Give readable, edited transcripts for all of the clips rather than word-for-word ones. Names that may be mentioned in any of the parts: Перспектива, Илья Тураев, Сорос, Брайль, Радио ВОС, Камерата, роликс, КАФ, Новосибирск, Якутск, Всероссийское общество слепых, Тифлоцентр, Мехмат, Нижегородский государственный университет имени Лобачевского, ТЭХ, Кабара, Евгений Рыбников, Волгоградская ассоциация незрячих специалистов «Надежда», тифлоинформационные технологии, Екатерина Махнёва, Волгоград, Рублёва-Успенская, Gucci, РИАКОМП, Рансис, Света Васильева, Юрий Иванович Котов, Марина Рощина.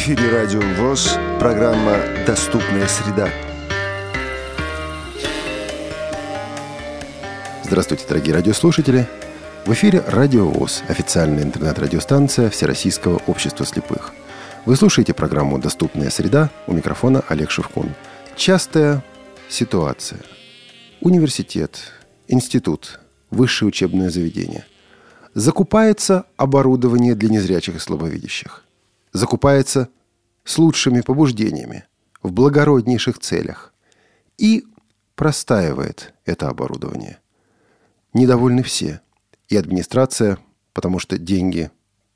эфире Радио ВОС, программа «Доступная среда». Здравствуйте, дорогие радиослушатели. В эфире Радио ВОС, официальная интернет-радиостанция Всероссийского общества слепых. Вы слушаете программу «Доступная среда», у микрофона Олег Шевкун. Частая ситуация. Университет, институт, высшее учебное заведение. Закупается оборудование для незрячих и слабовидящих. Закупается с лучшими побуждениями, в благороднейших целях. И простаивает это оборудование. Недовольны все. И администрация, потому что деньги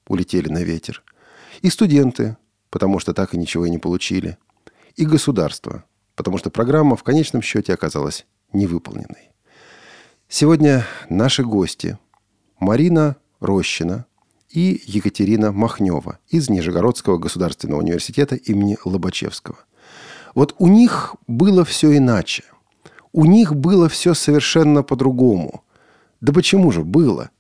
улетели на ветер. И студенты, потому что так и ничего и не получили. И государство, потому что программа в конечном счете оказалась невыполненной. Сегодня наши гости Марина Рощина и Екатерина Махнёва из Нижегородского государственного университета имени Лобачевского. Вот у них было все иначе. У них было все совершенно по-другому. Да почему же было?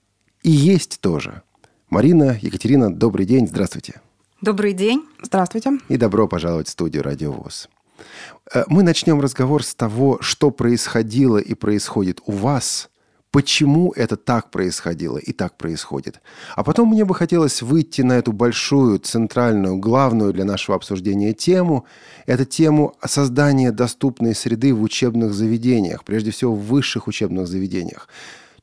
И есть тоже. Марина, Екатерина, добрый день, здравствуйте. Добрый день, здравствуйте. И добро пожаловать в студию Радио ВОС. Мы начнем разговор с того, что происходило и происходит у вас. Почему это так происходило и так происходит? А потом мне бы хотелось выйти на эту большую, центральную, главную для нашего обсуждения тему. Это тему создания доступной среды в учебных заведениях, прежде всего в высших учебных заведениях.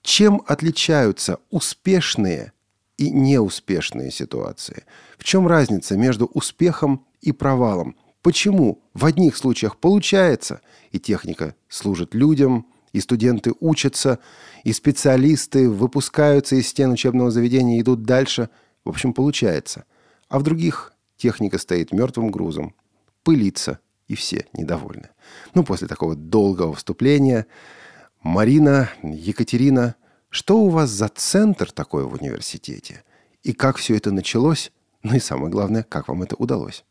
Чем отличаются успешные и неуспешные ситуации? В чем разница между успехом и провалом? Почему в одних случаях получается, и техника служит людям, и студенты учатся, и специалисты выпускаются из стен учебного заведения и идут дальше. В общем, получается. А в других техника стоит мертвым грузом, пылится, и все недовольны. После такого долгого вступления, Марина, Екатерина, что у вас за центр такой в университете? И как все это началось? И самое главное, как вам это удалось?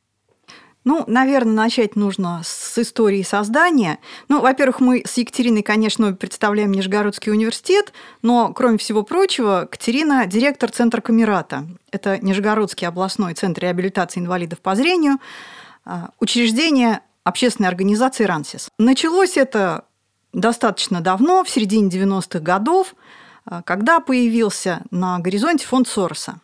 Наверное, начать нужно с истории создания. Во-первых, мы с Екатериной, конечно, представляем Нижегородский университет, но, кроме всего прочего, Екатерина – директор центра «Камерата». Это Нижегородский областной центр реабилитации инвалидов по зрению, учреждение общественной организации «Рансис». Началось это достаточно давно, в середине 90-х годов, когда появился на горизонте фонд Сороса.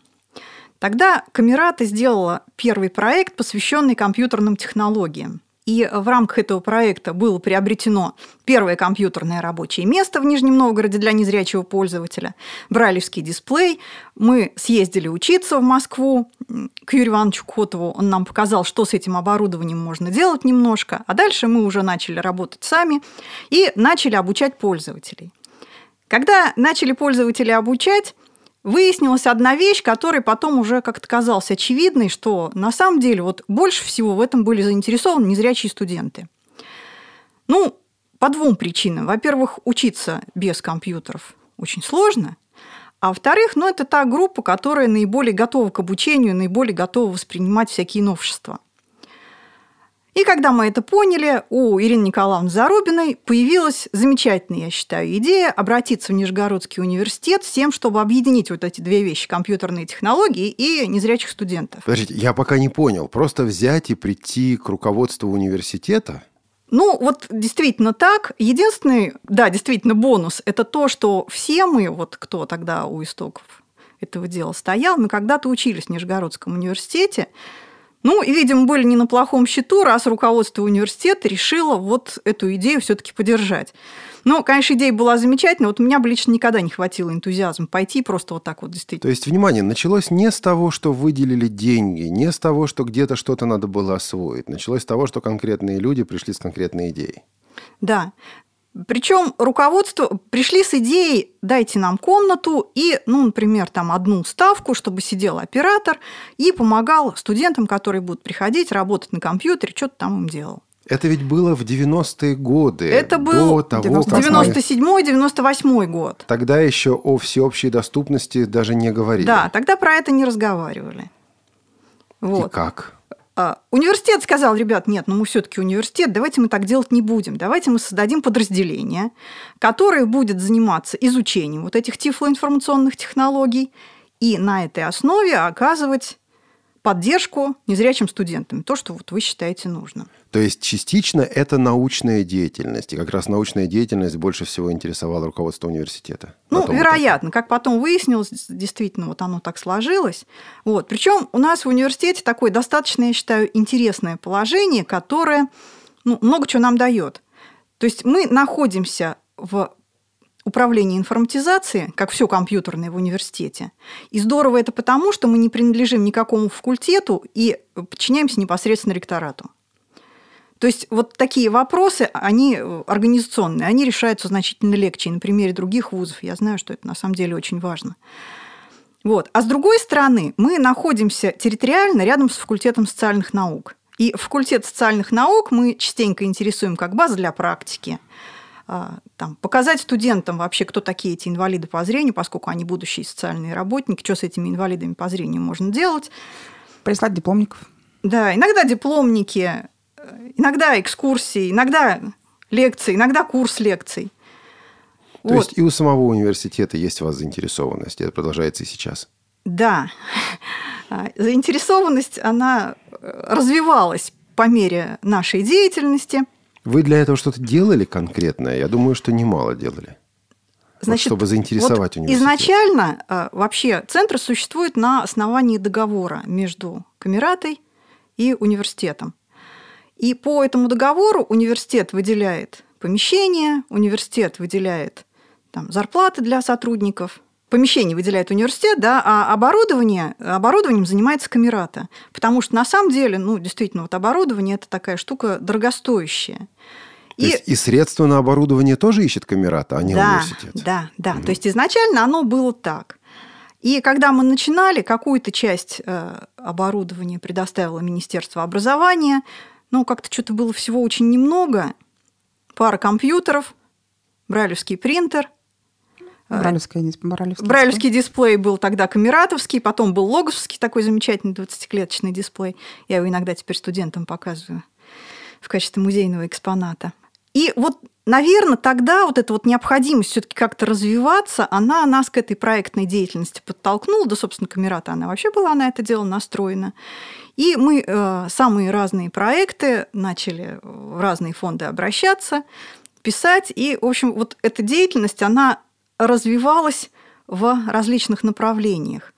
Тогда Камерата сделала первый проект, посвященный компьютерным технологиям. И в рамках этого проекта было приобретено первое компьютерное рабочее место в Нижнем Новгороде для незрячего пользователя, брайлевский дисплей. Мы съездили учиться в Москву к Юрию Ивановичу Котову. Он нам показал, что с этим оборудованием можно делать немножко. А дальше мы уже начали работать сами и начали обучать пользователей. Когда начали пользователей обучать, выяснилась одна вещь, которая потом уже как-то казалась очевидной, что на самом деле больше всего в этом были заинтересованы незрячие студенты. По двум причинам. Во-первых, учиться без компьютеров очень сложно. А во-вторых, это та группа, которая наиболее готова к обучению, наиболее готова воспринимать всякие новшества. И когда мы это поняли, у Ирины Николаевны Зарубиной появилась замечательная, я считаю, идея обратиться в Нижегородский университет с тем, чтобы объединить эти две вещи – компьютерные технологии и незрячих студентов. Подождите, я пока не понял. Просто взять и прийти к руководству университета? Действительно так. Единственный, да, действительно, бонус – это то, что все мы, кто тогда у истоков этого дела стоял, мы когда-то учились в Нижегородском университете. И, видимо, были не на плохом счету, раз руководство университета решило эту идею все-таки поддержать. Конечно, идея была замечательная. У меня бы лично никогда не хватило энтузиазма пойти просто действительно. То есть, внимание, началось не с того, что выделили деньги, не с того, что где-то что-то надо было освоить. Началось с того, что конкретные люди пришли с конкретной идеей. Да. Причем руководство пришли с идеей «дайте нам комнату» и, например, там одну ставку, чтобы сидел оператор и помогал студентам, которые будут приходить, работать на компьютере, что-то там им делал. Это ведь было в 90-е годы. Это был 97-98 год. Тогда еще о всеобщей доступности даже не говорили. Да, тогда про это не разговаривали. И как? Университет сказал: ребят, нет, мы все-таки университет, давайте мы так делать не будем, давайте мы создадим подразделение, которое будет заниматься изучением этих тифлоинформационных технологий и на этой основе оказывать поддержку незрячим студентам, то, что вот вы считаете нужным. То есть частично это научная деятельность, и как раз научная деятельность больше всего интересовала руководство университета. Ну, вероятно, как потом выяснилось, действительно, вот оно так сложилось. Вот. Причем у нас в университете такое достаточно, я считаю, интересное положение, которое много чего нам дает. То есть мы находимся в управление информатизацией, как все компьютерное в университете. И здорово это потому, что мы не принадлежим никакому факультету и подчиняемся непосредственно ректорату. То есть вот такие вопросы, они организационные, они решаются значительно легче. И на примере других вузов я знаю, что это на самом деле очень важно. Вот. А с другой стороны, мы находимся территориально рядом с факультетом социальных наук. И факультет социальных наук мы частенько интересуем как база для практики. Там, показать студентам вообще, кто такие эти инвалиды по зрению, поскольку они будущие социальные работники, что с этими инвалидами по зрению можно делать. Прислать дипломников. Да, иногда дипломники, иногда экскурсии, иногда лекции, иногда курс лекций. То вот. Есть и у самого университета есть у вас заинтересованность, это продолжается и сейчас. Да, заинтересованность, она развивалась по мере нашей деятельности. Вы для этого что-то делали конкретное? Я думаю, что немало делали. Значит, вот чтобы заинтересовать вот университет. Изначально вообще центр существует на основании договора между Камератой и университетом. И по этому договору университет выделяет помещение, университет выделяет там, зарплаты для сотрудников. Помещение выделяет университет, да, а оборудованием занимается Камерата. Потому что на самом деле, действительно, вот оборудование – это такая штука дорогостоящая. То есть и средства на оборудование тоже ищет Камерата, а не университет? Да. Угу. То есть изначально оно было так. И когда мы начинали, какую-то часть оборудования предоставило Министерство образования. Как-то что-то было всего очень немного. Пара компьютеров, брайлевский принтер. Брайлевский дисплей был тогда камератовский, потом был логовский такой замечательный 20-клеточный дисплей. Я его иногда теперь студентам показываю в качестве музейного экспоната. И вот, наверное, тогда вот эта вот необходимость все-таки как-то развиваться, она нас к этой проектной деятельности подтолкнула. Да, собственно, Камерата, она вообще была на это дело настроена. И мы самые разные проекты начали в разные фонды обращаться, писать. И, в общем, вот эта деятельность, она развивалась в различных направлениях.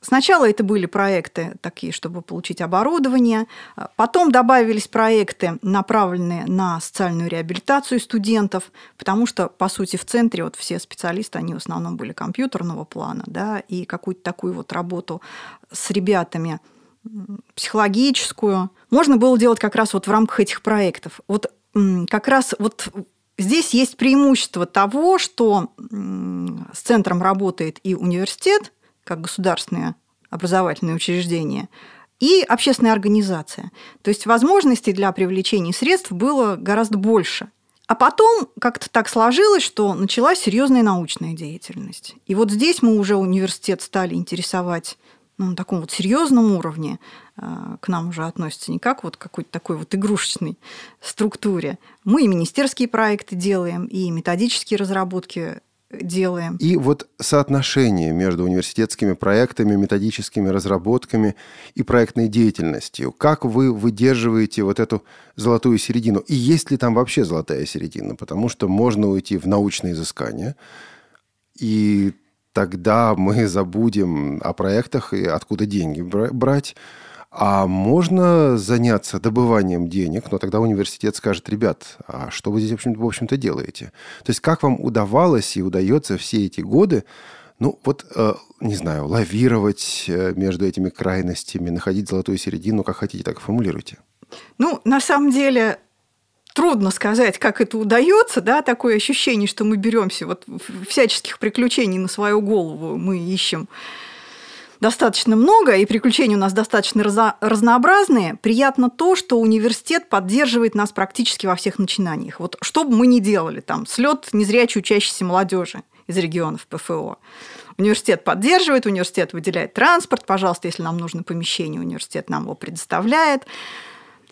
Сначала это были проекты такие, чтобы получить оборудование. Потом добавились проекты, направленные на социальную реабилитацию студентов, потому что, по сути, в центре вот все специалисты, они в основном были компьютерного плана, да, и какую-то такую вот работу с ребятами психологическую можно было делать как раз вот в рамках этих проектов. Вот как раз вот здесь есть преимущество того, что с центром работает и университет, как государственное образовательное учреждение, и общественная организация. То есть возможностей для привлечения средств было гораздо больше. А потом как-то так сложилось, что началась серьезная научная деятельность. И вот здесь мы уже университет стали интересовать на таком вот серьезном уровне, к нам уже относятся не как вот к какой-то такой вот игрушечной структуре. Мы и министерские проекты делаем, и методические разработки делаем. И вот соотношение между университетскими проектами, методическими разработками и проектной деятельностью. Как вы выдерживаете вот эту золотую середину? И есть ли там вообще золотая середина? Потому что можно уйти в научные изыскания и тогда мы забудем о проектах и откуда деньги брать. А можно заняться добыванием денег, но тогда университет скажет: ребят, а что вы здесь, в общем-то, делаете? То есть как вам удавалось и удается все эти годы, лавировать между этими крайностями, находить золотую середину, как хотите, так и формулируйте. На самом деле трудно сказать, как это удается, да, такое ощущение, что мы беремся вот всяческих приключений на свою голову, мы ищем достаточно много, и приключения у нас достаточно разнообразные. Приятно то, что университет поддерживает нас практически во всех начинаниях. Вот что бы мы ни делали, там, слёт незрячей учащейся молодежи из регионов ПФО. Университет поддерживает, университет выделяет транспорт, пожалуйста, если нам нужно помещение, университет нам его предоставляет.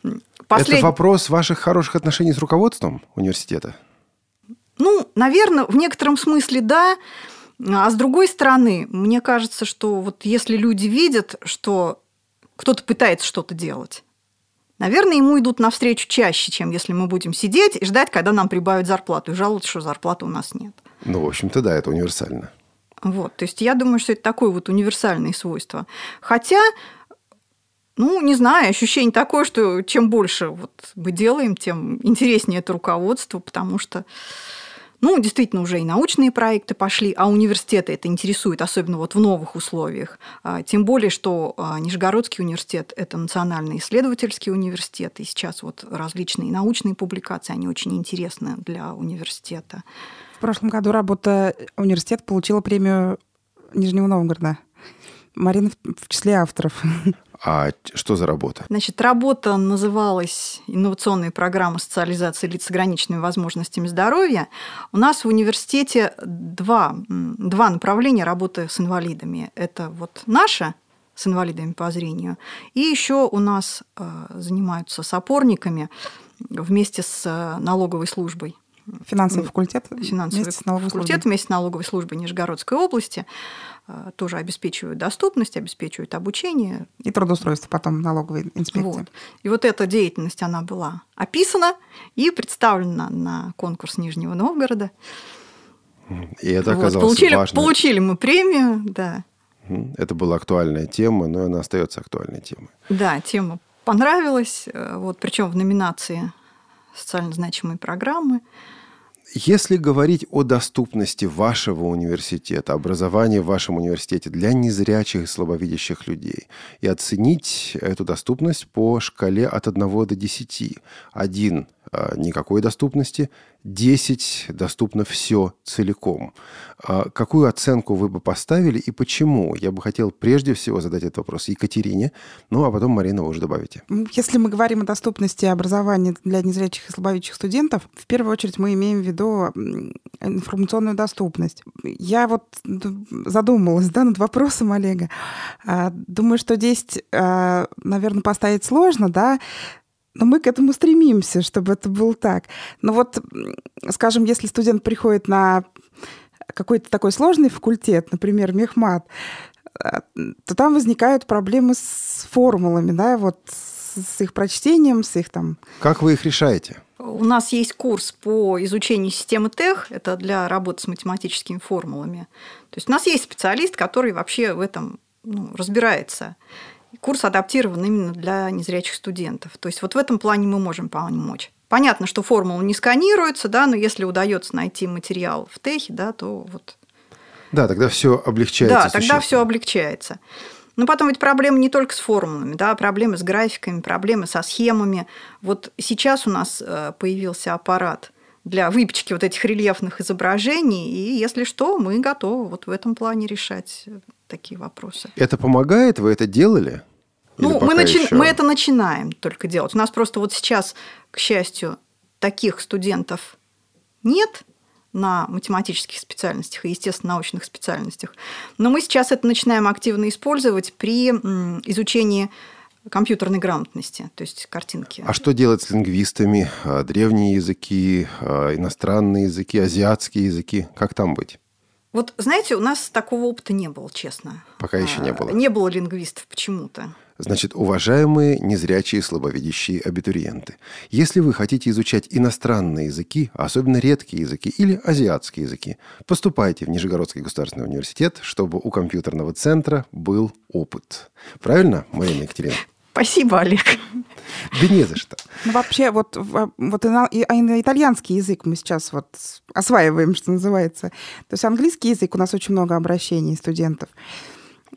Это вопрос ваших хороших отношений с руководством университета? Наверное, в некотором смысле да. А с другой стороны, мне кажется, что вот если люди видят, что кто-то пытается что-то делать. Наверное, ему идут навстречу чаще, чем если мы будем сидеть и ждать, когда нам прибавят зарплату, и жаловаться, что зарплаты у нас нет. Ну, в общем-то, да, это универсально. Вот, то есть я думаю, что это такое вот универсальное свойство. Хотя, ну, не знаю, ощущение такое, что чем больше вот мы делаем, тем интереснее это руководство, потому что, ну, действительно, уже и научные проекты пошли, а университеты это интересует, особенно вот в новых условиях. Тем более, что Нижегородский университет – это национальный исследовательский университет, и сейчас вот различные научные публикации, они очень интересны для университета. В прошлом году работа университета получила премию Нижнего Новгорода. Марина в числе авторов. А что за работа? Значит, работа называлась «Инновационные программы социализации лиц с ограниченными возможностями здоровья». У нас в университете два направления работы с инвалидами. Это вот наша с инвалидами по зрению, и еще у нас занимаются с опорниками вместе с налоговой службой. Финансовый факультет? Вместе с налоговой службой Нижегородской области тоже обеспечивают доступность, обеспечивают обучение. И трудоустройство потом налоговой инспекции. Вот. И вот эта деятельность, она была описана и представлена на конкурс Нижнего Новгорода. И это оказалось важно. Получили мы премию, да. Это была актуальная тема, но она остается актуальной темой. Да, тема понравилась, вот, причем в номинации социально значимые программы. Если говорить о доступности вашего университета, образования в вашем университете для незрячих и слабовидящих людей, и оценить эту доступность по шкале от 1 до 10. 1 – никакой доступности, 10 – доступно все целиком. Какую оценку вы бы поставили и почему? Я бы хотел прежде всего задать этот вопрос Екатерине, ну а потом, Марина, вы уже добавите. Если мы говорим о доступности образования для незрячих и слабовидящих студентов, в первую очередь мы имеем в виду информационную доступность. Я вот задумалась, да, над вопросом Олега. Думаю, что 10, наверное, поставить сложно, да, но мы к этому стремимся, чтобы это было так. Но вот, скажем, если студент приходит на какой-то такой сложный факультет, например, Мехмат, то там возникают проблемы с формулами, да, вот с их прочтением, с их там... Как вы их решаете? У нас есть курс по изучению системы ТЭХ, это для работы с математическими формулами. То есть у нас есть специалист, который вообще в этом, ну, разбирается. Курс адаптирован именно для незрячих студентов. То есть вот в этом плане мы можем помочь. Понятно, что формулы не сканируются, да, но если удается найти материал в ТЭХе, да, то вот... Да, тогда все облегчается. Да, тогда все облегчается. Но потом ведь проблемы не только с формулами, да, проблемы с графиками, проблемы со схемами. Вот сейчас у нас появился аппарат для выпечки вот этих рельефных изображений, и если что, мы готовы вот в этом плане решать такие вопросы. Это помогает? Вы это делали? Ну, мы это начинаем только делать. У нас просто вот сейчас, к счастью, таких студентов нет на математических специальностях и естественно-научных специальностях. Но мы сейчас это начинаем активно использовать при изучении компьютерной грамотности, то есть картинки. А что делать с лингвистами? Древние языки, иностранные языки, азиатские языки? Как там быть? Вот, знаете, у нас такого опыта не было, честно. Пока еще не было. Не было лингвистов почему-то. Значит, уважаемые незрячие и слабовидящие абитуриенты, если вы хотите изучать иностранные языки, особенно редкие языки или азиатские языки, поступайте в Нижегородский государственный университет, чтобы у компьютерного центра был опыт. Правильно, Марина, Екатерина? Спасибо, Олег. Да не за что. Ну, вообще, вот итальянский язык мы сейчас вот осваиваем, что называется. То есть английский язык, у нас очень много обращений студентов.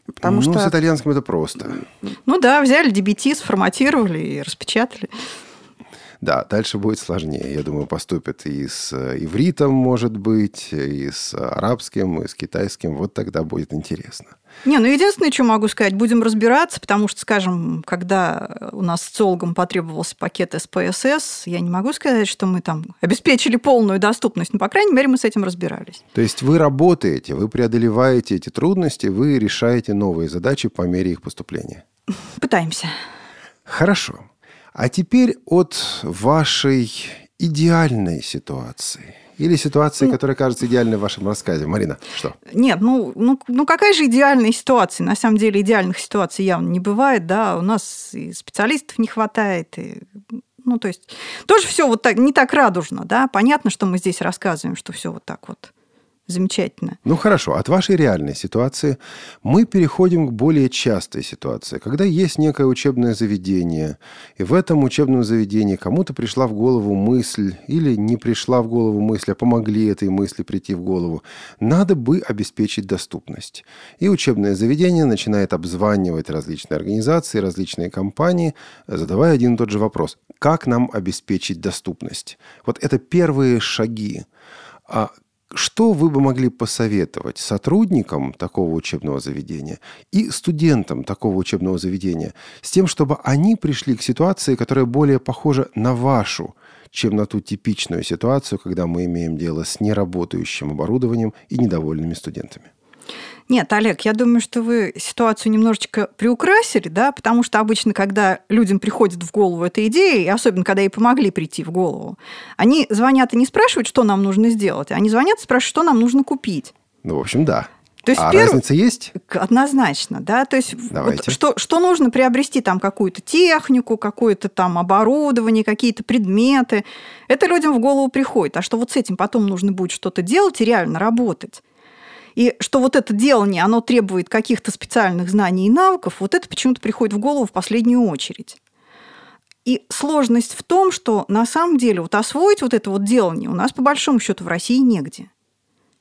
Потому что... с итальянским это просто. Ну да, взяли DBT, сформатировали и распечатали. Да, дальше будет сложнее. Я думаю, поступят и с ивритом, может быть, и с арабским, и с китайским. Вот тогда будет интересно. Единственное, что могу сказать, будем разбираться, потому что, скажем, когда у нас социологам потребовался пакет СПСС, я не могу сказать, что мы там обеспечили полную доступность, но, по крайней мере, мы с этим разбирались. То есть вы работаете, вы преодолеваете эти трудности, вы решаете новые задачи по мере их поступления? Пытаемся. Хорошо. А теперь от вашей идеальной ситуации. Или ситуации, которая кажется идеальной в вашем рассказе? Марина, что? Нет, ну какая же идеальная ситуация? На самом деле идеальных ситуаций явно не бывает, да, у нас и специалистов не хватает, и... Ну, то есть тоже все вот так, не так радужно, да? Понятно, что мы здесь рассказываем, что все вот так вот замечательно. Ну, хорошо. От вашей реальной ситуации мы переходим к более частой ситуации, когда есть некое учебное заведение, и в этом учебном заведении кому-то пришла в голову мысль, или не пришла в голову мысль, а помогли этой мысли прийти в голову. Надо бы обеспечить доступность. И учебное заведение начинает обзванивать различные организации, различные компании, задавая один и тот же вопрос. Как нам обеспечить доступность? Вот это первые шаги. Что вы бы могли посоветовать сотрудникам такого учебного заведения и студентам такого учебного заведения с тем, чтобы они пришли к ситуации, которая более похожа на вашу, чем на ту типичную ситуацию, когда мы имеем дело с неработающим оборудованием и недовольными студентами? Нет, Олег, я думаю, что вы ситуацию немножечко приукрасили, да, потому что обычно, когда людям приходит в голову эта идея, и особенно, когда ей помогли прийти в голову, они звонят и не спрашивают, что нам нужно сделать, они звонят и спрашивают, что нам нужно купить. Ну, в общем, да. То есть, разница есть? Однозначно, да. То есть, вот что нужно приобрести, там, какую-то технику, какое-то там оборудование, какие-то предметы. Это людям в голову приходит. А что вот с этим потом нужно будет что-то делать и реально работать? И что вот это делание, оно требует каких-то специальных знаний и навыков, вот это почему-то приходит в голову в последнюю очередь. И сложность в том, что на самом деле вот освоить вот это вот делание у нас по большому счету в России негде.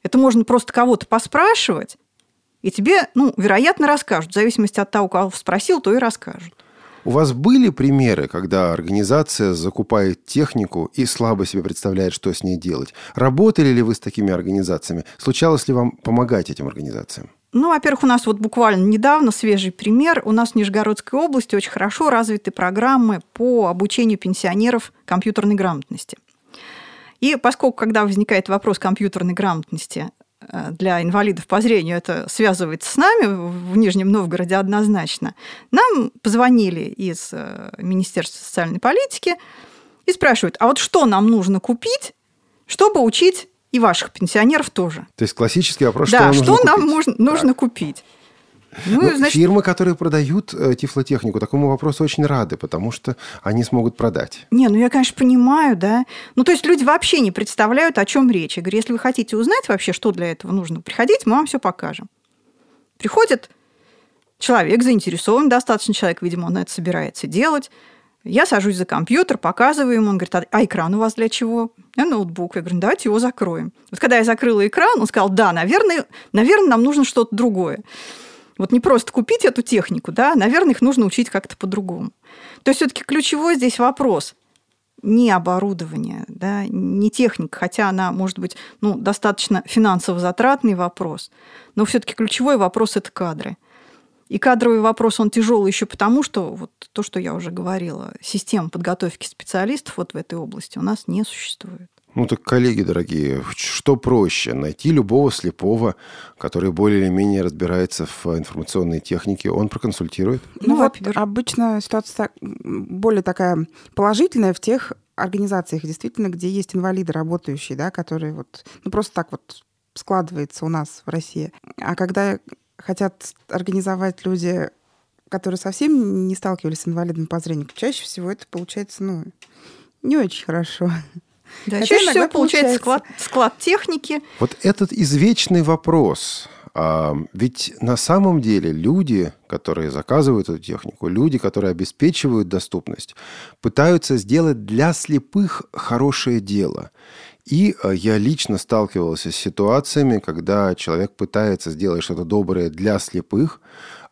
Это можно просто кого-то поспрашивать, и тебе, вероятно, расскажут. В зависимости от того, кого спросил, то и расскажут. У вас были примеры, когда организация закупает технику и слабо себе представляет, что с ней делать? Работали ли вы с такими организациями? Случалось ли вам помогать этим организациям? Во-первых, у нас вот буквально недавно свежий пример. У нас в Нижегородской области очень хорошо развиты программы по обучению пенсионеров компьютерной грамотности. И поскольку, когда возникает вопрос компьютерной грамотности для инвалидов по зрению, это связывается с нами в Нижнем Новгороде однозначно, нам позвонили из Министерства социальной политики и спрашивают, а вот что нам нужно купить, чтобы учить и ваших пенсионеров тоже? То есть классический вопрос, да, что нам нужно купить. Фирмы, которые продают тифлотехнику, такому вопросу очень рады, потому что они смогут продать. Я, конечно, понимаю, да. То есть люди вообще не представляют, о чем речь. Я говорю, если вы хотите узнать вообще, что для этого нужно, приходите, мы вам все покажем. Приходит человек, заинтересован достаточно человек, видимо, он это собирается делать. Я сажусь за компьютер, показываю ему, он говорит, а экран у вас для чего? Я ноутбук. Я говорю, давайте его закроем. Вот когда я закрыла экран, он сказал, да, наверное, нам нужно что-то другое. Вот не просто купить эту технику, да, наверное, их нужно учить как-то по-другому. То есть все-таки ключевой здесь вопрос не оборудование, да, не техника, хотя она, может быть, достаточно финансово затратный вопрос, но все-таки ключевой вопрос – это кадры. И кадровый вопрос, он тяжелый еще потому, что вот то, что я уже говорила, система подготовки специалистов вот в этой области у нас не существует. Так, коллеги дорогие, что проще? Найти любого слепого, который более или менее разбирается в информационной технике, он проконсультирует? Обычно ситуация более такая положительная в тех организациях, действительно, где есть инвалиды работающие, да, которые просто так вот складывается у нас в России. А когда хотят организовать люди, которые совсем не сталкивались с инвалидами по зрению, чаще всего это получается, не очень хорошо. Да, чаще всего получается склад техники. Вот этот извечный вопрос. Ведь на самом деле люди, которые заказывают эту технику, люди, которые обеспечивают доступность, пытаются сделать для слепых хорошее дело. И я лично сталкивался с ситуациями, когда человек пытается сделать что-то доброе для слепых,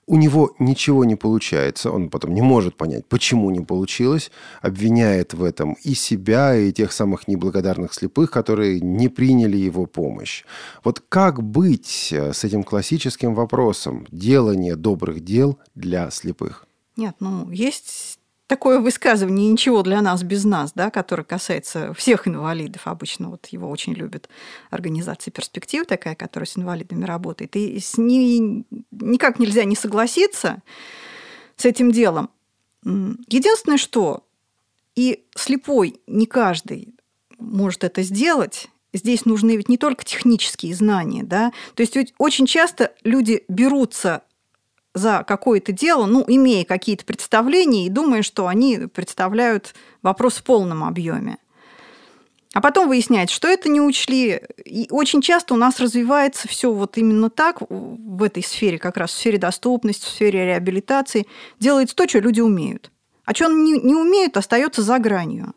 у него ничего не получается, он потом не может понять, почему не получилось, обвиняет в этом и себя, и тех самых неблагодарных слепых, которые не приняли его помощь. Вот как быть с этим классическим вопросом делания добрых дел для слепых? Нет, есть такое высказывание «ничего для нас без нас», да, которое касается всех инвалидов. Обычно его очень любят организация «Перспектива», такая, которая с инвалидами работает. И с ней никак нельзя не согласиться с этим делом. Единственное, что и слепой не каждый может это сделать, Здесь нужны ведь не только технические знания, да? То есть ведь очень часто люди берутся за какое-то дело, ну, имея какие-то представления, и думая, что они представляют вопрос в полном объеме. А потом выясняется, что это не учли. И очень часто у нас развивается все вот именно так в этой сфере, как раз в сфере доступности, в сфере реабилитации. Делается то, что люди умеют. А что они не умеют, остается за гранью.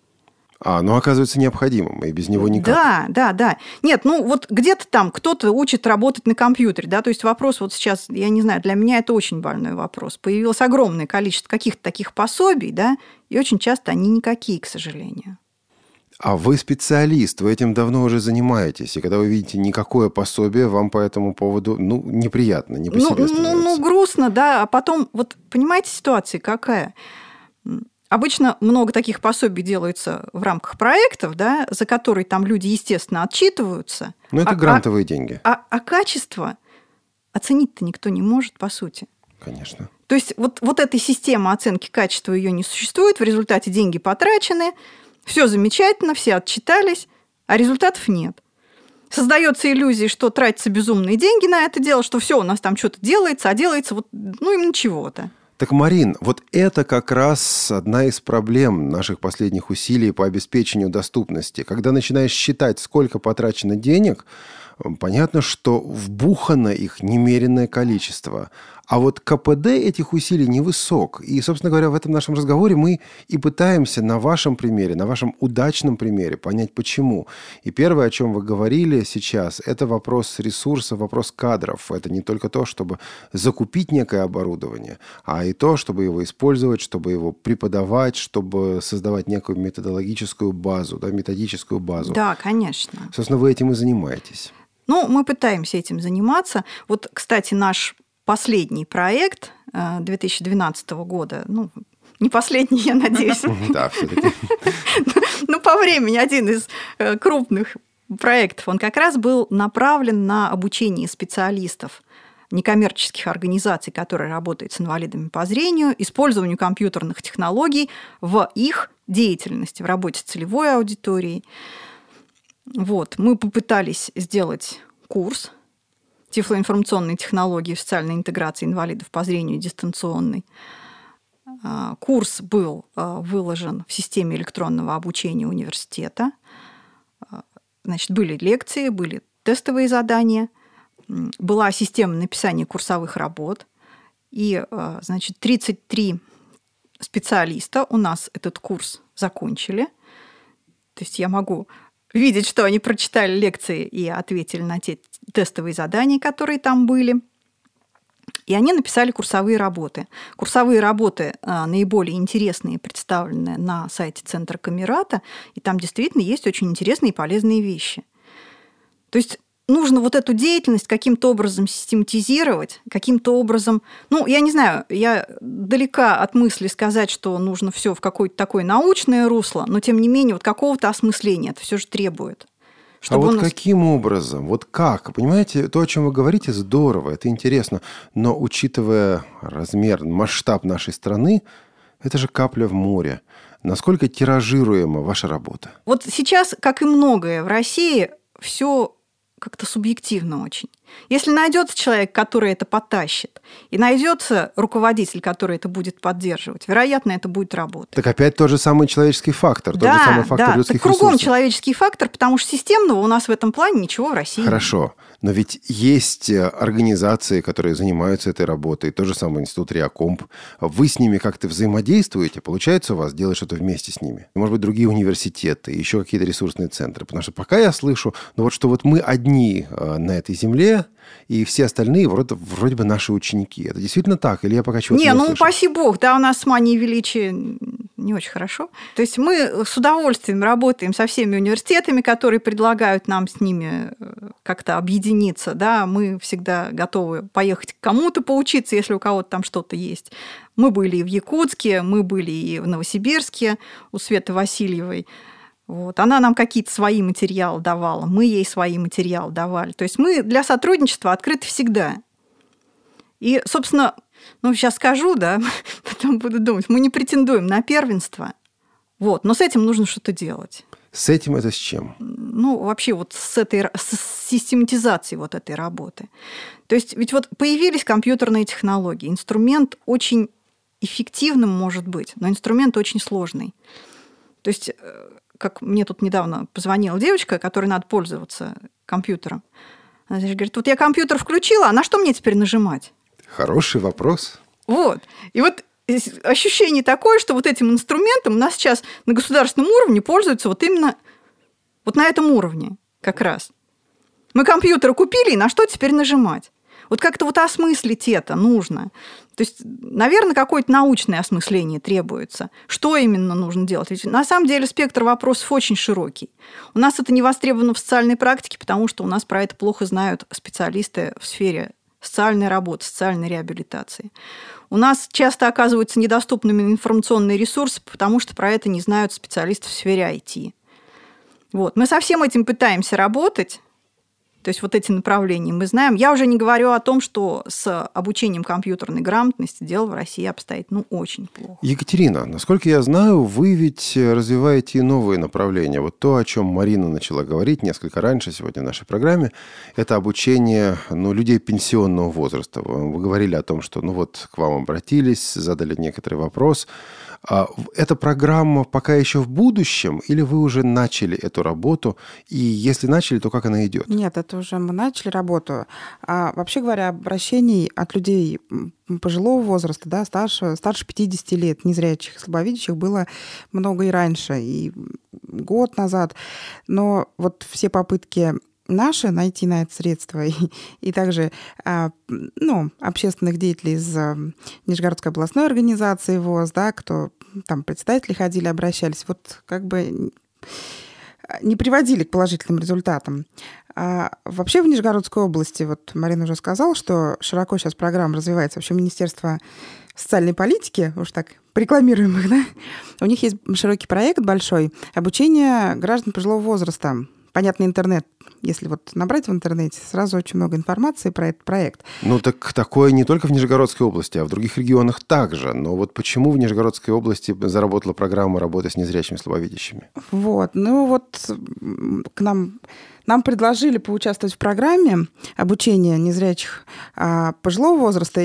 А, ну, оказывается необходимым, и без него никак. Да. Нет, ну, вот где-то там кто-то учит работать на компьютере, да, то есть вопрос вот сейчас, я не знаю, для меня это очень больной вопрос. Появилось огромное количество каких-то таких пособий, да, и очень часто они никакие, к сожалению. А вы специалист, вы этим давно уже занимаетесь, и когда вы видите никакое пособие, вам по этому поводу, ну, неприятно, не по себе становится. Ну, грустно, да, а потом, вот, понимаете, ситуация какая? Обычно много таких пособий делается в рамках проектов, да, за которые там люди, естественно, отчитываются. Но это грантовые деньги. А качество оценить-то никто не может, по сути. Конечно. То есть вот этой системы оценки качества ее не существует, в результате деньги потрачены, все замечательно, все отчитались, а результатов нет. Создается иллюзия, что тратятся безумные деньги на это дело, что все у нас там что-то делается, а делается вот, ну, именно чего-то. Так, Марин, вот это как раз одна из проблем наших последних усилий по обеспечению доступности. Когда начинаешь считать, сколько потрачено денег, понятно, что вбухано их немеренное количество. А вот КПД этих усилий невысок. И, собственно говоря, в этом нашем разговоре мы и пытаемся на вашем примере, на вашем удачном примере понять, почему. И первое, о чем вы говорили сейчас, это вопрос ресурсов, вопрос кадров. Это не только то, чтобы закупить некое оборудование, а и то, чтобы его использовать, чтобы его преподавать, чтобы создавать некую методологическую базу, да, методическую базу. Да, конечно. Собственно, вы этим и занимаетесь. Ну, мы пытаемся этим заниматься. Вот, кстати, наш последний проект 2012 года, ну, не последний, я надеюсь. Да, все-таки. Ну, по времени один из крупных проектов, он как раз был направлен на обучение специалистов некоммерческих организаций, которые работают с инвалидами по зрению, использованию компьютерных технологий в их деятельности, в работе с целевой аудиторией. Вот, мы попытались сделать курс тифлоинформационные технологии в социальной интеграции инвалидов по зрению дистанционной. Курс был выложен в системе электронного обучения университета. Значит, были лекции, были тестовые задания, была система написания курсовых работ. И, значит, 33 специалиста у нас этот курс закончили. То есть я могу видеть, что они прочитали лекции и ответили на те тестовые задания, которые там были. И они написали курсовые работы. Курсовые работы наиболее интересные представлены на сайте Центра Камерата, и там действительно есть очень интересные и полезные вещи. То есть нужно вот эту деятельность каким-то образом систематизировать, каким-то образом... Ну, я не знаю, я далека от мысли сказать, что нужно все в какое-то такое научное русло, но, тем не менее, вот какого-то осмысления это все же требует. А вот каким образом? Вот как? Понимаете, то, о чем вы говорите, здорово, это интересно. Но, учитывая размер, масштаб нашей страны, это же капля в море. Насколько тиражируема ваша работа? Вот сейчас, как и многое в России, все как-то субъективно очень. Если найдется человек, который это потащит, и найдется руководитель, который это будет поддерживать, вероятно, это будет работать. Так опять тот же самый человеческий фактор, да, тот же самый фактор людских ресурсов. Кругом человеческий фактор, потому что системного у нас в этом плане ничего в России нет. Хорошо, но ведь есть организации, которые занимаются этой работой, тот же самый институт РИАКОМП. Вы с ними как-то взаимодействуете? Получается у вас делать что-то вместе с ними? Может быть, другие университеты, еще какие-то ресурсные центры? Потому что пока я слышу, ну вот что вот мы одни на этой земле, и все остальные вроде бы наши ученики. Это действительно так? Или я пока чего-то не слышу? Не, ну, упаси бог, да, у нас с манией величия не очень хорошо. То есть мы с удовольствием работаем со всеми университетами, которые предлагают нам с ними как-то объединиться, да, мы всегда готовы поехать к кому-то поучиться, если у кого-то там что-то есть. Мы были и в Якутске, мы были и в Новосибирске у Светы Васильевой. Вот. Она нам какие-то свои материалы давала, мы ей свои материалы давали. То есть мы для сотрудничества открыты всегда. И, собственно, ну, сейчас скажу, да, потом буду думать, мы не претендуем на первенство, вот, но с этим нужно что-то делать. С этим это с чем? ну, вообще вот с систематизацией вот этой работы. То есть ведь вот появились компьютерные технологии. Инструмент очень эффективным может быть, но инструмент очень сложный. То есть, как мне тут недавно позвонила девочка, которой надо пользоваться компьютером. Она говорит, вот я компьютер включила, а на что мне теперь нажимать? Хороший вопрос. Вот. И вот ощущение такое, что вот этим инструментом у нас сейчас на государственном уровне пользуются вот именно вот на этом уровне как раз. Мы компьютер купили, и на что теперь нажимать? Вот как-то вот осмыслить это нужно. То есть, наверное, какое-то научное осмысление требуется. Что именно нужно делать? Ведь на самом деле спектр вопросов очень широкий. У нас это не востребовано в социальной практике, потому что у нас про это плохо знают специалисты в сфере социальной работы, социальной реабилитации. У нас часто оказываются недоступными информационные ресурсы, потому что про это не знают специалисты в сфере IT. Вот. Мы со всем этим пытаемся работать. То есть вот эти направления мы знаем. Я уже не говорю о том, что с обучением компьютерной грамотности дело в России обстоит очень плохо. Екатерина, насколько я знаю, вы ведь развиваете и новые направления. Вот то, о чем Марина начала говорить несколько раньше сегодня в нашей программе, это обучение людей пенсионного возраста. Вы говорили о том, что к вам обратились, задали некоторый вопрос. Эта программа пока еще в будущем, или вы уже начали эту работу? И если начали, то как она идет? Нет, это уже мы начали работу. Вообще говоря, обращений от людей пожилого возраста, да, старше 50 лет, незрячих, слабовидящих, было много и раньше, и год назад. Но вот все попытки наши найти на это средства и также общественных деятелей из Нижегородской областной организации ВОС, да, кто там представители ходили, обращались, не приводили к положительным результатам. А вообще в Нижегородской области, Марина уже сказала, что широко сейчас программа развивается. Вообще Министерство социальной политики, уж так рекламируем их, да, у них есть широкий проект большой «Обучение граждан пожилого возраста». Понятно, интернет. Если набрать в интернете, сразу очень много информации про этот проект. Так такое не только в Нижегородской области, а в других регионах также. Но почему в Нижегородской области заработала программа работы с незрячими слабовидящими? Нам предложили поучаствовать в программе обучения незрячих пожилого возраста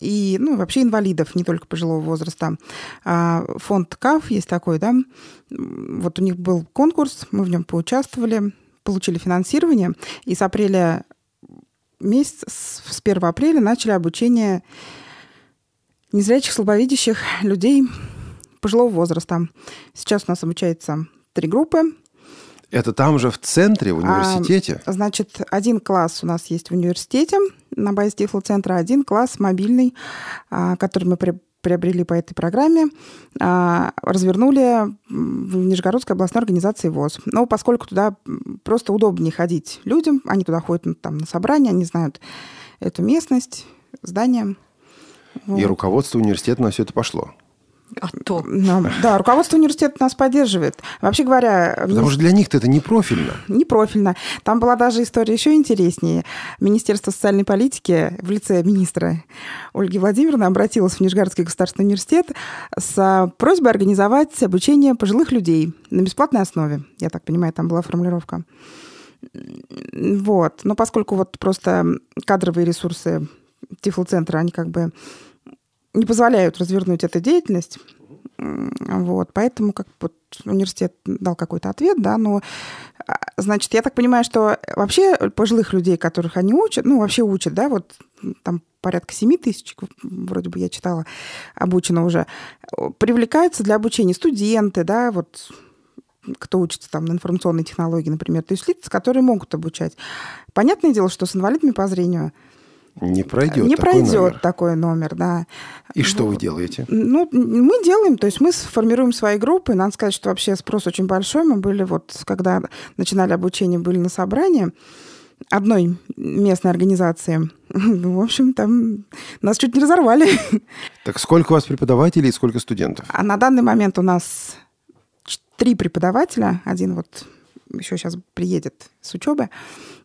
и вообще инвалидов, не только пожилого возраста. Фонд КАФ есть такой, да. Вот у них был конкурс, мы в нем поучаствовали, получили финансирование. И с апреля месяца, с 1 апреля начали обучение незрячих, слабовидящих людей пожилого возраста. Сейчас у нас обучается 3 группы. Это там же в центре, в университете? Один класс у нас есть в университете на базе Тифлоцентра, один класс мобильный, который мы приобрели по этой программе, развернули в Нижегородской областной организации ВОС. Но поскольку туда просто удобнее ходить людям, они туда ходят на собрания, они знают эту местность, здание. И руководство университета на все это пошло? А то. Да, руководство университета нас поддерживает. Вообще говоря... Потому что для них-то это не профильно. Не профильно. Там была даже история еще интереснее. Министерство социальной политики в лице министра Ольги Владимировны обратилось в Нижегородский государственный университет с просьбой организовать обучение пожилых людей на бесплатной основе. Я так понимаю, там была формулировка. Но поскольку просто кадровые ресурсы Тифлоцентра, они не позволяют развернуть эту деятельность. Поэтому университет дал какой-то ответ, да, но, я так понимаю, что вообще пожилых людей, которых они учат, вообще учат, да, там порядка 7 тысяч, вроде бы я читала, обучено уже, привлекаются для обучения студенты, да, кто учится там на информационной технологии, например, то есть лица, которые могут обучать. Понятное дело, что с инвалидами по зрению Не пройдет такой номер, да. И что вы делаете? Мы делаем, то есть мы сформируем свои группы. Надо сказать, что вообще спрос очень большой. Мы были, когда начинали обучение, были на собрании одной местной организации. В общем, там нас чуть не разорвали. Так сколько у вас преподавателей и сколько студентов? А на данный момент у нас 3 преподавателя. Один еще сейчас приедет с учебы.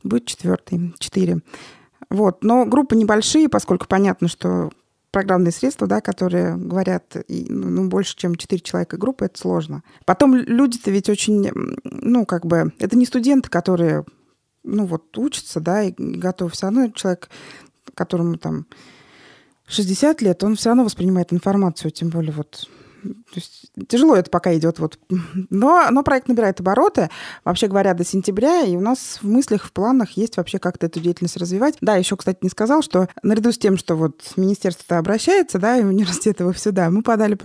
Будет 4. Но группы небольшие, поскольку понятно, что программные средства, да, которые говорят, ну, больше, чем 4 человека группы, это сложно. Потом люди-то ведь очень, ну, как бы, это не студенты, которые, ну, вот, учатся, да, и готовы. Все равно человек, которому там 60 лет, он все равно воспринимает информацию, тем более вот... То есть тяжело это пока идет. Вот. Но проект набирает обороты, вообще говоря, до сентября, и у нас в мыслях, в планах есть вообще как-то эту деятельность развивать. Да, еще, кстати, не сказал, что наряду с тем, что вот министерство-то обращается, да, и университеты его сюда, мы подали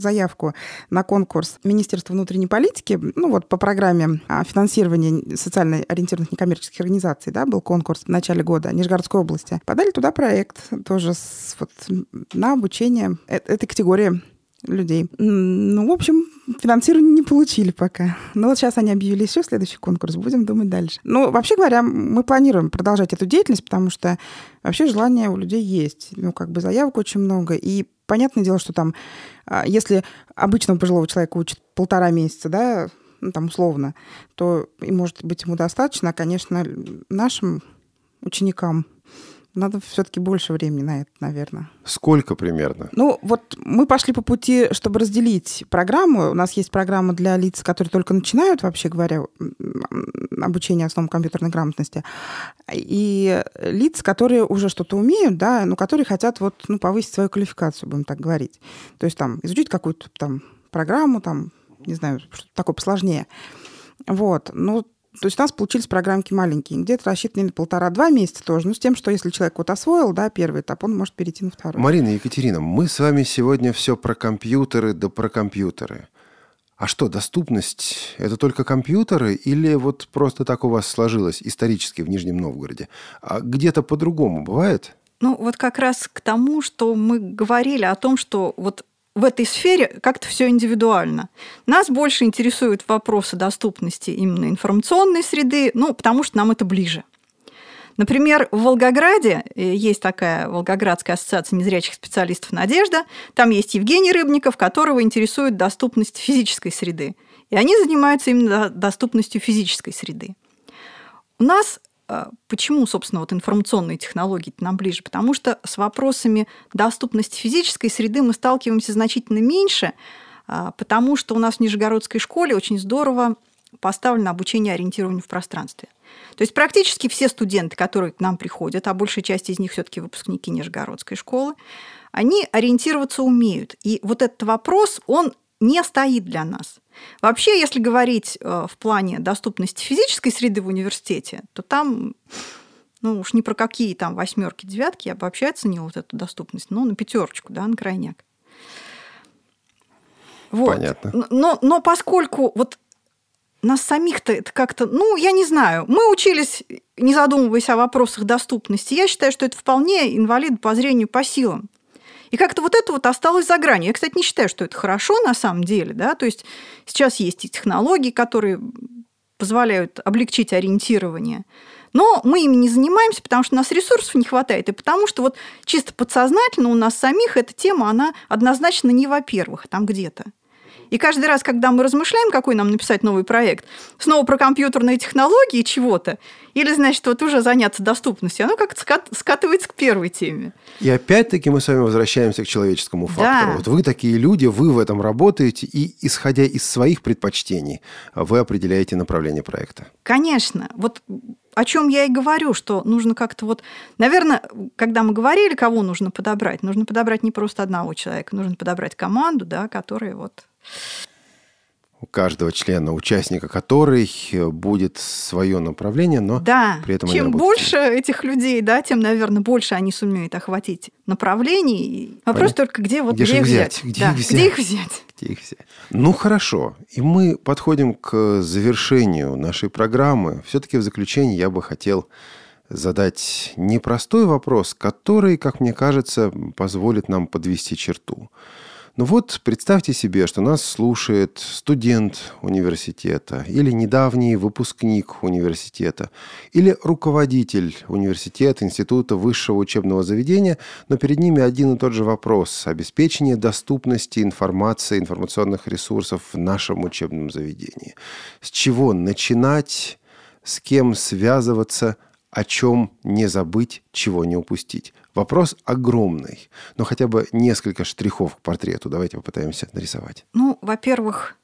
заявку на конкурс Министерства внутренней политики, ну вот по программе финансирования социально ориентированных некоммерческих организаций, да, был конкурс в начале года Нижегородской области. Подали туда проект тоже вот, на обучение этой категории людей. Ну, в общем, финансирование не получили пока. Но вот сейчас они объявили еще следующий конкурс, будем думать дальше. Ну, вообще говоря, мы планируем продолжать эту деятельность, потому что вообще желание у людей есть. Ну, как бы заявок очень много. И понятное дело, что там, если обычного пожилого человека учат 1,5 месяца, да, ну, там условно, то, и, может быть, ему достаточно. А, конечно, нашим ученикам надо все-таки больше времени на это, наверное. Сколько примерно? Ну, вот мы пошли по пути, чтобы разделить программу. У нас есть программа для лиц, которые только начинают, вообще говоря, обучение основам компьютерной грамотности. И лиц, которые уже что-то умеют, да, но которые хотят вот, ну, повысить свою квалификацию, будем так говорить. То есть там изучить какую-то там программу, там, не знаю, что-то такое посложнее. Вот, ну, то есть у нас получились программки маленькие, где-то рассчитаны на 1,5-2 месяца тоже, но с тем, что если человек вот освоил, да, первый этап, он может перейти на второй. Марина, Екатерина, мы с вами сегодня все про компьютеры да про компьютеры. А что, доступность – это только компьютеры или вот просто так у вас сложилось исторически в Нижнем Новгороде? А где-то по-другому бывает? Ну, вот как раз к тому, что мы говорили о том, что вот в этой сфере как-то все индивидуально. Нас больше интересуют вопросы доступности именно информационной среды, ну, потому что нам это ближе. Например, в Волгограде есть такая Волгоградская ассоциация незрячих специалистов «Надежда». Там есть Евгений Рыбников, которого интересует доступность физической среды. И они занимаются именно доступностью физической среды. У нас... Почему, собственно, вот информационные технологии нам ближе? Потому что с вопросами доступности физической среды мы сталкиваемся значительно меньше, потому что у нас в Нижегородской школе очень здорово поставлено обучение ориентированию в пространстве. То есть практически все студенты, которые к нам приходят, а большая часть из них все-таки выпускники Нижегородской школы, они ориентироваться умеют. И вот этот вопрос, он не стоит для нас. Вообще, если говорить в плане доступности физической среды в университете, то там, ну уж ни про какие там 8-9, я бы вообще оценила вот эту доступность, ну, на 5, да, на крайняк. Вот. Понятно. Но поскольку вот нас самих-то это как-то, ну, я не знаю, мы учились, не задумываясь о вопросах доступности, я считаю, что это вполне инвалид по зрению, по силам. И как-то вот это вот осталось за гранью. Я, кстати, не считаю, что это хорошо на самом деле. Да? То есть сейчас есть и технологии, которые позволяют облегчить ориентирование. Но мы ими не занимаемся, потому что у нас ресурсов не хватает. И потому что вот чисто подсознательно у нас самих эта тема, она однозначно не во-первых, там где-то. И каждый раз, когда мы размышляем, какой нам написать новый проект, снова про компьютерные технологии чего-то, или, значит, вот уже заняться доступностью, оно как-то скатывается к первой теме. И опять-таки мы с вами возвращаемся к человеческому фактору. Да. Вот вы такие люди, вы в этом работаете, и, исходя из своих предпочтений, вы определяете направление проекта. Конечно. Вот о чем я и говорю, что нужно как-то вот... Наверное, когда мы говорили, кого нужно подобрать не просто одного человека, нужно подобрать команду, да, которая вот... У каждого члена, участника которой будет свое направление, но да, при этом... Да, чем больше этих людей, да, тем, наверное, больше они сумеют охватить направлений. Вопрос только, где их взять? Ну, хорошо. И мы подходим к завершению нашей программы. Все-таки в заключение я бы хотел задать непростой вопрос, который, как мне кажется, позволит нам подвести черту. Ну вот, представьте себе, что нас слушает студент университета или недавний выпускник университета или руководитель университета, института, высшего учебного заведения, но перед ними один и тот же вопрос – обеспечение доступности информации, информационных ресурсов в нашем учебном заведении. С чего начинать, с кем связываться, о чем не забыть, чего не упустить? Вопрос огромный, но хотя бы несколько штрихов к портрету давайте попытаемся нарисовать. Ну, во-первых,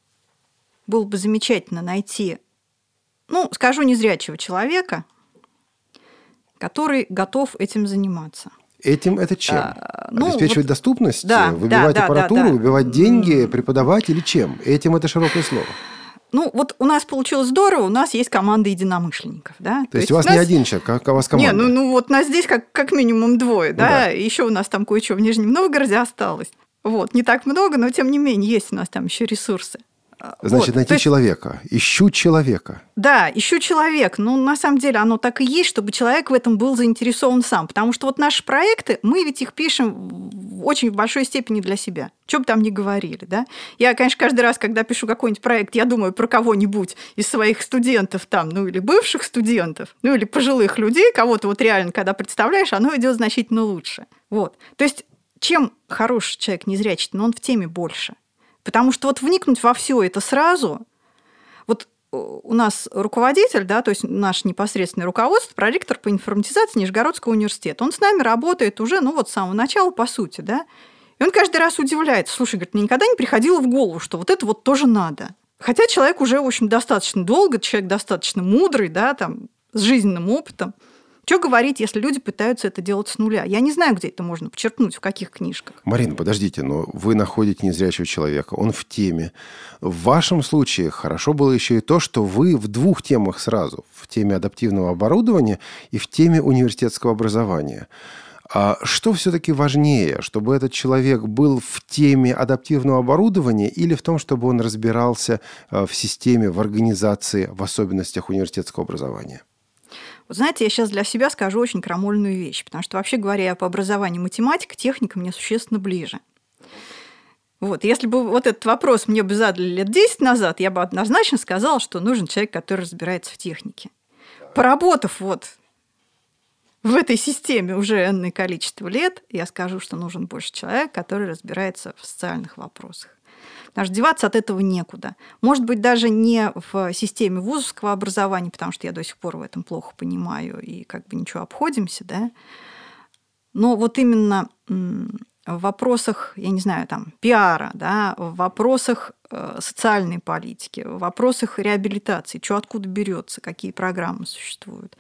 было бы замечательно найти, скажу, незрячего человека, который готов этим заниматься. Этим это чем? Обеспечивать доступность? Да, выбивать аппаратуру, выбивать деньги, преподавать или чем? Этим это широкое слово. У нас получилось здорово, у нас есть команда единомышленников. Да? То есть у вас не один человек, а у вас команда? Нет, нас здесь как минимум двое. Да? Еще у нас там кое-что в Нижнем Новгороде осталось. Не так много, но тем не менее есть у нас там еще ресурсы. Значит, найти человека. Ищу человека. Да, ищу человека. На самом деле, оно так и есть, чтобы человек в этом был заинтересован сам. Потому что наши проекты, мы ведь их пишем очень в большой степени для себя. Что бы там ни говорили, да? Я, конечно, каждый раз, когда пишу какой-нибудь проект, я думаю про кого-нибудь из своих студентов там, или бывших студентов, или пожилых людей, кого-то реально, когда представляешь, оно идет значительно лучше. То есть, чем хороший человек незрячий, он в теме больше. Потому что вникнуть во все это сразу... у нас руководитель, да, то есть наш непосредственный руководство, проректор по информатизации Нижегородского университета, он с нами работает уже, с самого начала, по сути, да. И он каждый раз удивляется. Слушай, говорит, мне никогда не приходило в голову, что это тоже надо. Хотя человек уже, в общем, достаточно долго, человек достаточно мудрый, да, там, с жизненным опытом. Что говорить, если люди пытаются это делать с нуля? Я не знаю, где это можно почерпнуть, в каких книжках. Марина, подождите, но вы находите незрячего человека, он в теме. В вашем случае хорошо было еще и то, что вы в двух темах сразу. В теме адаптивного оборудования и в теме университетского образования. А что все-таки важнее, чтобы этот человек был в теме адаптивного оборудования или в том, чтобы он разбирался в системе, в организации, в особенностях университетского образования? Я сейчас для себя скажу очень крамольную вещь, потому что, вообще говоря, я по образованию математика, техника мне существенно ближе. Если бы этот вопрос мне бы задали лет 10 назад, я бы однозначно сказала, что нужен человек, который разбирается в технике. Поработав в этой системе уже энное количество лет, я скажу, что нужен больше человек, который разбирается в социальных вопросах. Потому что деваться от этого некуда. Может быть, даже не в системе вузовского образования, потому что я до сих пор в этом плохо понимаю и ничего, обходимся, да. Но именно в вопросах, я не знаю, там, пиара, да, в вопросах социальной политики, в вопросах реабилитации, что откуда берется, какие программы существуют.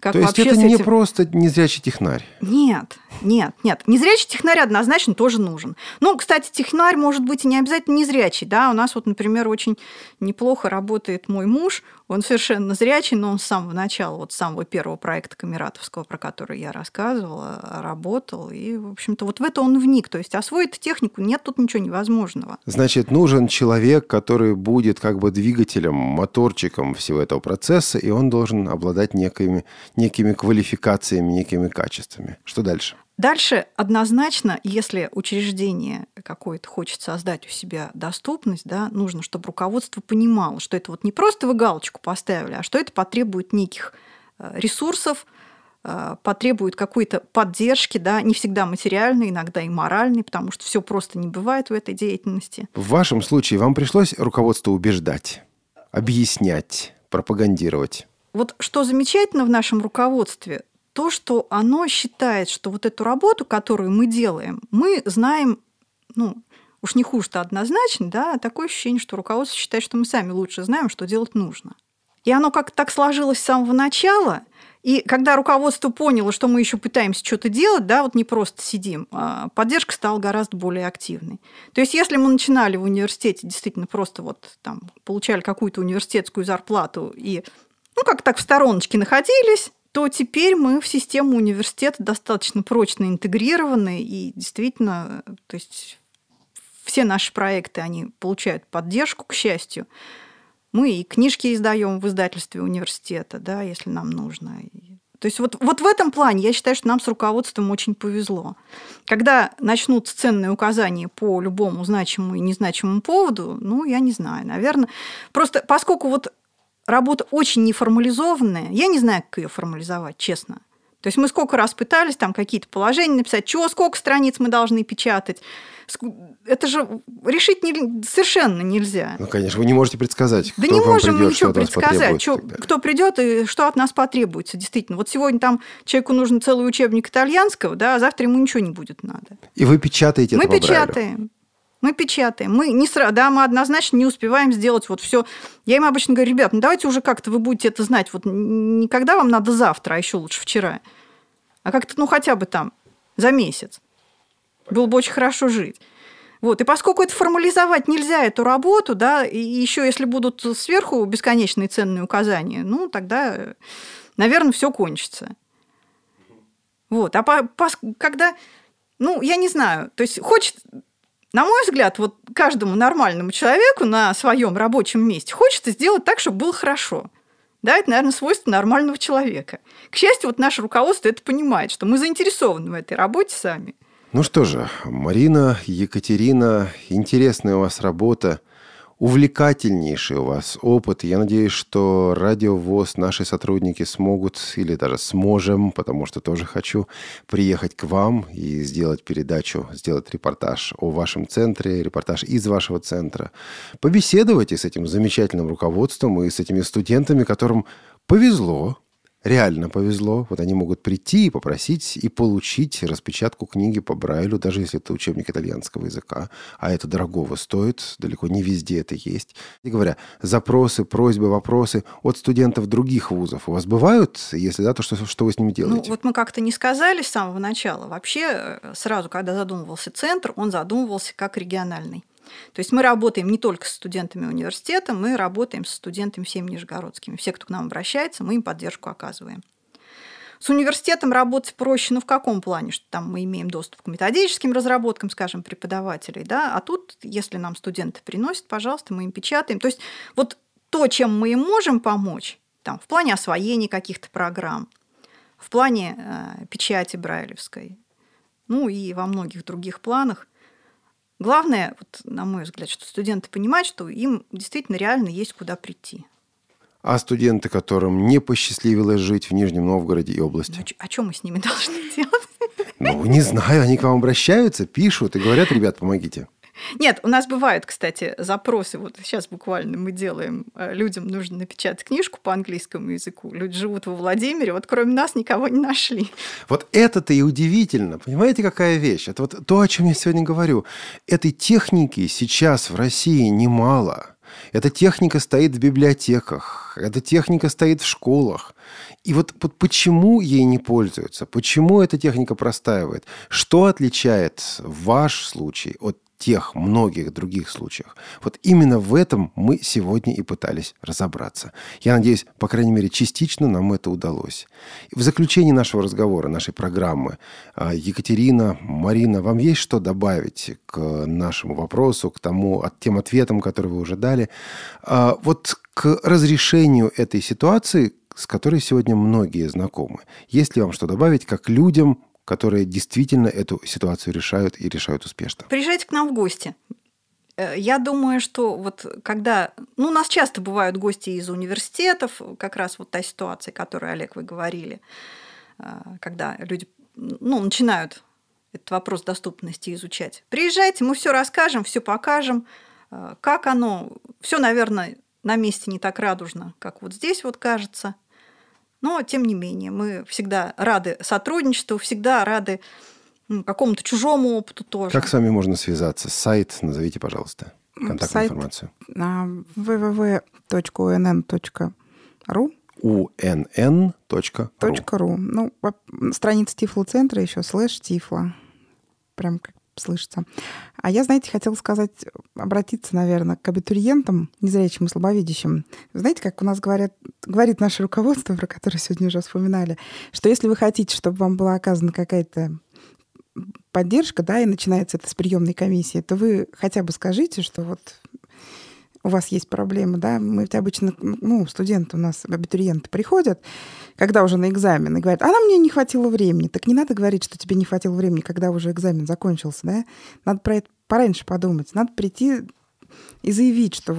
То есть это не просто незрячий технарь? Нет. Незрячий технарь однозначно тоже нужен. Кстати, технарь может быть и не обязательно незрячий. Да? У нас, например, очень неплохо работает мой муж. Он совершенно зрячий, но он с самого начала, с самого первого проекта камератовского, про который я рассказывала, работал. И, в общем-то, в это он вник. То есть освоить технику нет тут ничего невозможного. Значит, нужен человек, который будет двигателем, моторчиком всего этого процесса, и он должен обладать некими квалификациями, некими качествами. Что дальше? Дальше однозначно, если учреждение какое-то хочет создать у себя доступность, да, нужно, чтобы руководство понимало, что это не просто вы галочку поставили, а что это потребует неких ресурсов, потребует какой-то поддержки, да, не всегда материальной, иногда и моральной, потому что все просто не бывает в этой деятельности. В вашем случае вам пришлось руководство убеждать, объяснять, пропагандировать? Что замечательно в нашем руководстве, то, что оно считает, что эту работу, которую мы делаем, мы знаем, уж не хуже-то однозначно, да, такое ощущение, что руководство считает, что мы сами лучше знаем, что делать нужно. И оно как-то так сложилось с самого начала, и когда руководство поняло, что мы еще пытаемся что-то делать, да, не просто сидим, поддержка стала гораздо более активной. То есть, если мы начинали в университете, действительно просто получали какую-то университетскую зарплату и в стороночке находились, то теперь мы в систему университета достаточно прочно интегрированы, и действительно, то есть все наши проекты, они получают поддержку, к счастью. Мы и книжки издаем в издательстве университета, да, если нам нужно. То есть в этом плане я считаю, что нам с руководством очень повезло. Когда начнутся ценные указания по любому значимому и незначимому поводу, я не знаю, наверное. Просто поскольку работа очень неформализованная. Я не знаю, как ее формализовать, честно. То есть мы сколько раз пытались там какие-то положения написать, чего, сколько страниц мы должны печатать. Это же решить совершенно нельзя. Ну, конечно, вы не можете предсказать, кто не можем придёт, ничего предсказать, кто придет и что от нас потребуется, действительно. Вот сегодня там человеку нужен целый учебник итальянского, да, а завтра ему ничего не будет надо. И вы печатаете это по Брайлю? Мы печатаем. Мы однозначно не успеваем сделать вот все. Я им обычно говорю: ребят, давайте уже как-то вы будете это знать. Вот не когда вам надо завтра, а еще лучше вчера, а как-то, хотя бы там за месяц. Было бы очень хорошо жить. Вот. И поскольку это формализовать нельзя, эту работу, да, и еще если будут сверху бесконечные ценные указания, тогда, наверное, все кончится. Вот. А когда... я не знаю. То есть на мой взгляд, каждому нормальному человеку на своем рабочем месте хочется сделать так, чтобы было хорошо. Да, это, наверное, свойство нормального человека. К счастью, наше руководство это понимает, что мы заинтересованы в этой работе сами. Ну что же, Марина, Екатерина, интересная у вас работа, увлекательнейший у вас опыт. Я надеюсь, что Радио ВОС, наши сотрудники смогут или даже сможем, потому что тоже хочу приехать к вам и сделать передачу, сделать репортаж о вашем центре, репортаж из вашего центра. Побеседовайте с этим замечательным руководством и с этими студентами, которым повезло. Реально повезло. Вот они могут прийти и попросить, и получить распечатку книги по Брайлю, даже если это учебник итальянского языка. А это дорогого стоит. Далеко не везде это есть. И говоря, запросы, просьбы, вопросы от студентов других вузов у вас бывают? Если да, то что вы с ними делаете? Мы как-то не сказали с самого начала. Вообще, сразу, когда задумывался центр, он задумывался как региональный. То есть мы работаем не только с студентами университета, мы работаем с студентами всеми нижегородскими. Все, кто к нам обращается, мы им поддержку оказываем. С университетом работать проще, в каком плане? Что там мы имеем доступ к методическим разработкам, скажем, преподавателей, да? А тут, если нам студенты приносят, пожалуйста, мы им печатаем. То есть то, чем мы им можем помочь, там, в плане освоения каких-то программ, в плане печати брайлевской, и во многих других планах. Главное, на мой взгляд, что студенты понимают, что им действительно реально есть куда прийти. А студенты, которым не посчастливилось жить в Нижнем Новгороде и области? А что мы с ними должны делать? Не знаю. Они к вам обращаются, пишут и говорят: ребят, помогите. Нет, у нас бывают, кстати, запросы. Сейчас буквально мы делаем. Людям нужно напечатать книжку по английскому языку. Люди живут во Владимире. Кроме нас никого не нашли. Это-то и удивительно. Понимаете, какая вещь? Это то, о чем я сегодня говорю. Этой техники сейчас в России немало. Эта техника стоит в библиотеках. Эта техника стоит в школах. И почему ей не пользуются? Почему эта техника простаивает? Что отличает ваш случай от тех многих других случаях? Именно в этом мы сегодня и пытались разобраться. Я надеюсь, по крайней мере, частично нам это удалось. В заключении нашего разговора, нашей программы, Екатерина, Марина, вам есть что добавить к нашему вопросу, к тем ответам, которые вы уже дали? К разрешению этой ситуации, с которой сегодня многие знакомы. Есть ли вам что добавить, как людям, которые действительно эту ситуацию решают и решают успешно? Приезжайте к нам в гости. Я думаю, что когда... у нас часто бывают гости из университетов, как раз та ситуация, о которой, Олег, вы говорили, когда люди начинают этот вопрос доступности изучать. Приезжайте, мы все расскажем, все покажем, как оно... Все, наверное, на месте не так радужно, как здесь кажется. Но, тем не менее, мы всегда рады сотрудничеству, всегда рады какому-то чужому опыту тоже. Как с вами можно связаться? Сайт назовите, пожалуйста, контактную информацию. www.unn.ru unn.ru страница Тифлоцентра еще, /Тифло. Прям как слышится. А я, хотела сказать, обратиться, наверное, к абитуриентам, незрячим и слабовидящим. Знаете, как у нас говорит наше руководство, про которое сегодня уже вспоминали, что если вы хотите, чтобы вам была оказана какая-то поддержка, да, и начинается это с приемной комиссии, то вы хотя бы скажите, что у вас есть проблемы, да, мы обычно, студенты у нас, абитуриенты приходят, когда уже на экзамен, и говорят: а нам мне не хватило времени. Так не надо говорить, что тебе не хватило времени, когда уже экзамен закончился, да. Надо про это пораньше подумать. Надо прийти и заявить, что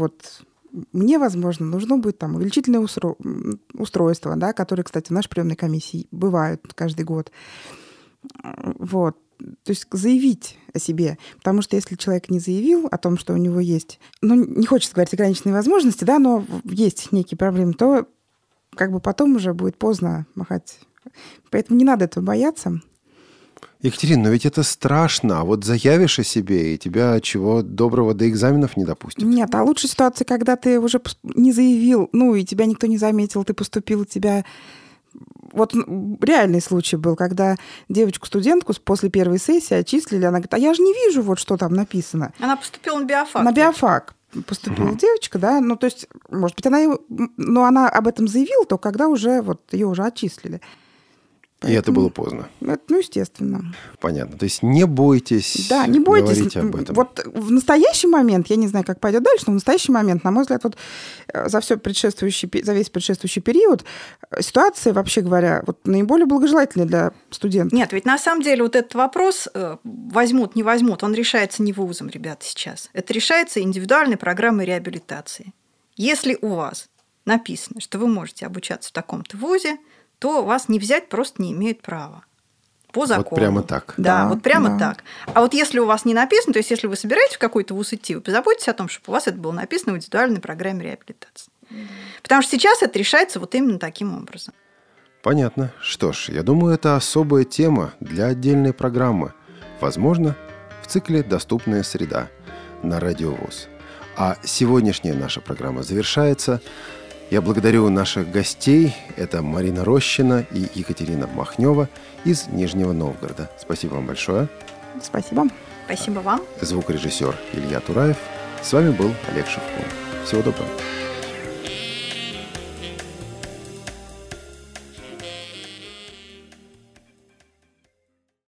мне, возможно, нужно будет там увеличительное устройство, да, которые, кстати, в нашей приемной комиссии бывают каждый год. Вот. То есть заявить о себе. Потому что если человек не заявил о том, что у него есть, ну, не хочется говорить ограниченные возможности, да, но есть некие проблемы, то как бы потом уже будет поздно махать. Поэтому не надо этого бояться. Екатерина, но ведь это страшно. Вот заявишь о себе, и тебя чего доброго до экзаменов не допустят. Нет, а лучшая ситуация, когда ты уже не заявил, ну, и тебя никто не заметил, ты поступил, тебя... Вот реальный случай был, когда девочку-студентку после первой сессии отчислили. Она говорит, а я же не вижу, вот что там написано. Она поступила на биофак. На биофак поступила девочка, да. Ну, то есть, может быть, она... Но она об этом заявила, то когда уже вот ее уже отчислили. Поэтому... И это было поздно. Ну, естественно. Понятно. То есть не бойтесь, да, не бойтесь говорить об этом. Вот в настоящий момент, я не знаю, как пойдет дальше, но в настоящий момент, на мой взгляд, вот за весь предшествующий период ситуация, вообще говоря, вот наиболее благожелательная для студентов. Нет, ведь на самом деле вот этот вопрос, возьмут, не возьмут, он решается не вузом, ребята, сейчас. Это решается индивидуальной программой реабилитации. Если у вас написано, что вы можете обучаться в таком-то вузе, то вас не взять просто не имеют права. По закону. Вот прямо так. Да, да, вот прямо да. так. А вот если у вас не написано, то есть если вы собираетесь в какой-то вуз идти, вы позаботитесь о том, чтобы у вас это было написано в индивидуальной программе реабилитации. Потому что сейчас это решается вот именно таким образом. Понятно. Что ж, я думаю, это особая тема для отдельной программы. Возможно, в цикле «Доступная среда» на Радио ВОС. А сегодняшняя наша программа завершается... Я благодарю наших гостей. Это Марина Рощина и Екатерина Махнёва из Нижнего Новгорода. Спасибо вам большое. Спасибо. Спасибо вам. Звукорежиссер Илья Тураев. С вами был Олег Шевкун. Всего доброго.